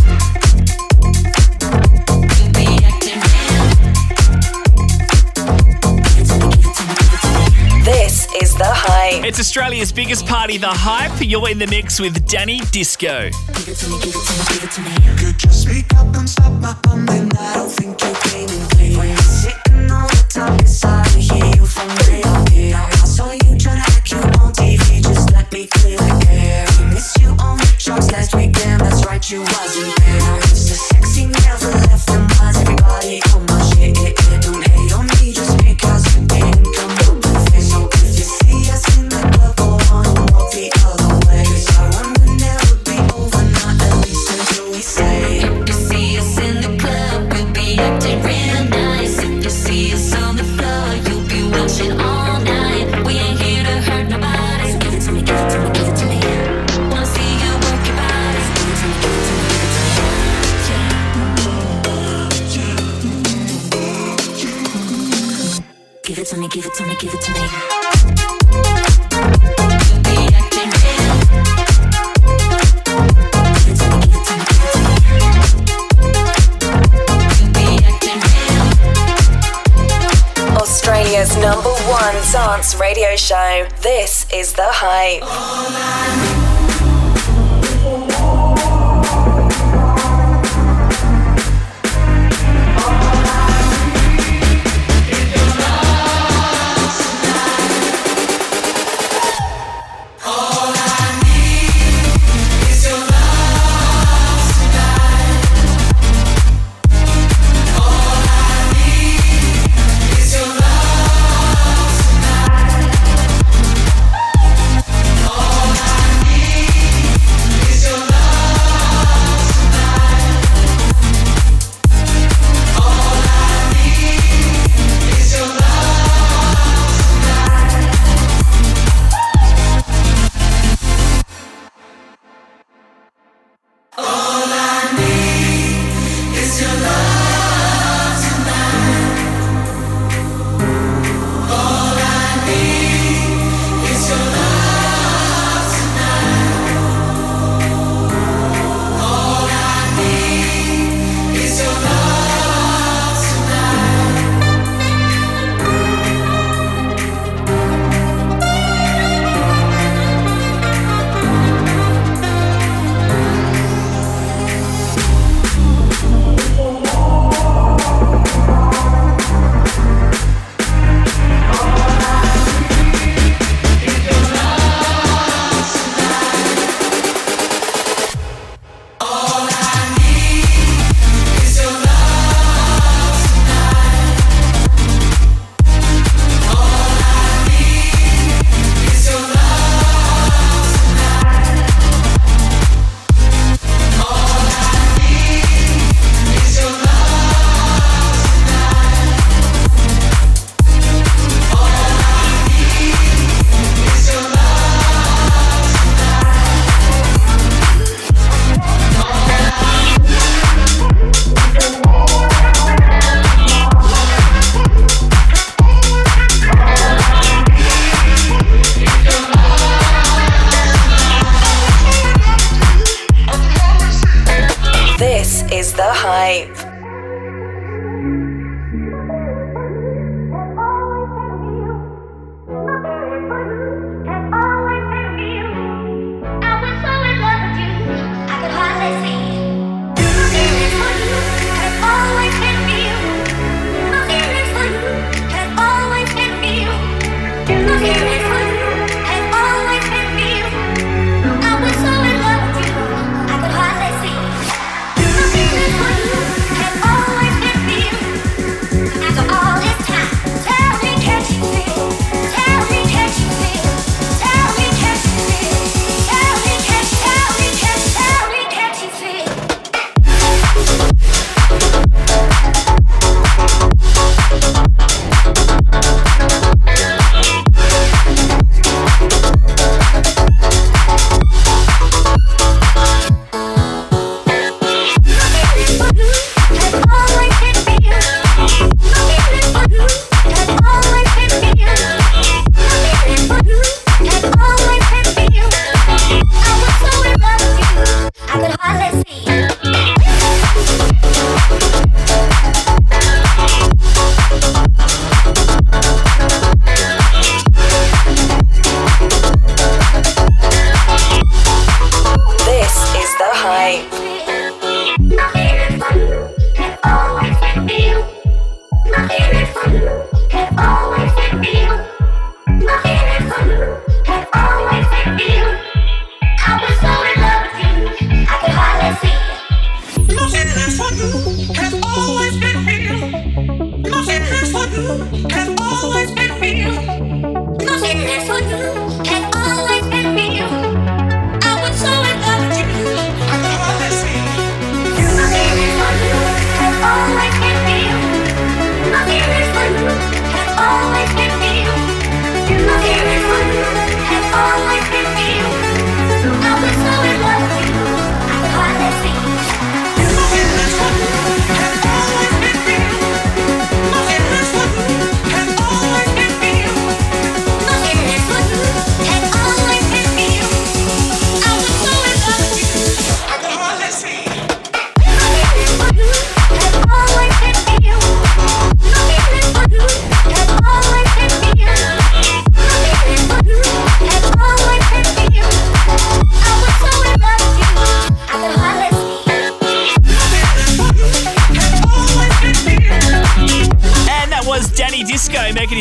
This is The Hype. It's Australia's biggest party, The Hype. You're in the mix with Danny Disco. Give it to me, give it to me, give it to me. You could just speak up and stop my bumping. I don't think you came in clean. When you're sitting on the top, it's hard to hear you from real here. I saw you trying to act you on T V, just let me clear the air. We missed you on the charts last weekend, that's right, you wasn't there. It's the sexy never left them minds, everybody on my shit. Don't hate on me just because you didn't come. Give it to me, give it to me. Australia's number one dance radio show. This is The Hype. Oh, I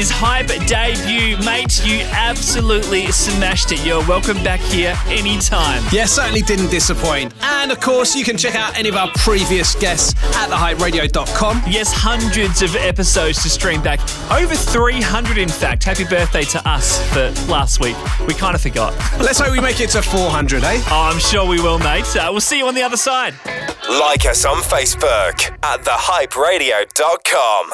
his Hype debut. Mate, you absolutely smashed it. You're welcome back here anytime. Yeah, certainly didn't disappoint. And of course, you can check out any of our previous guests at the hype radio dot com. Yes, hundreds of episodes to stream back. Over three hundred, in fact. Happy birthday to us for last week. We kind of forgot. Let's hope we make it to four hundred, eh? Oh, I'm sure we will, mate. Uh, we'll see you on the other side. Like us on Facebook at the hype radio dot com.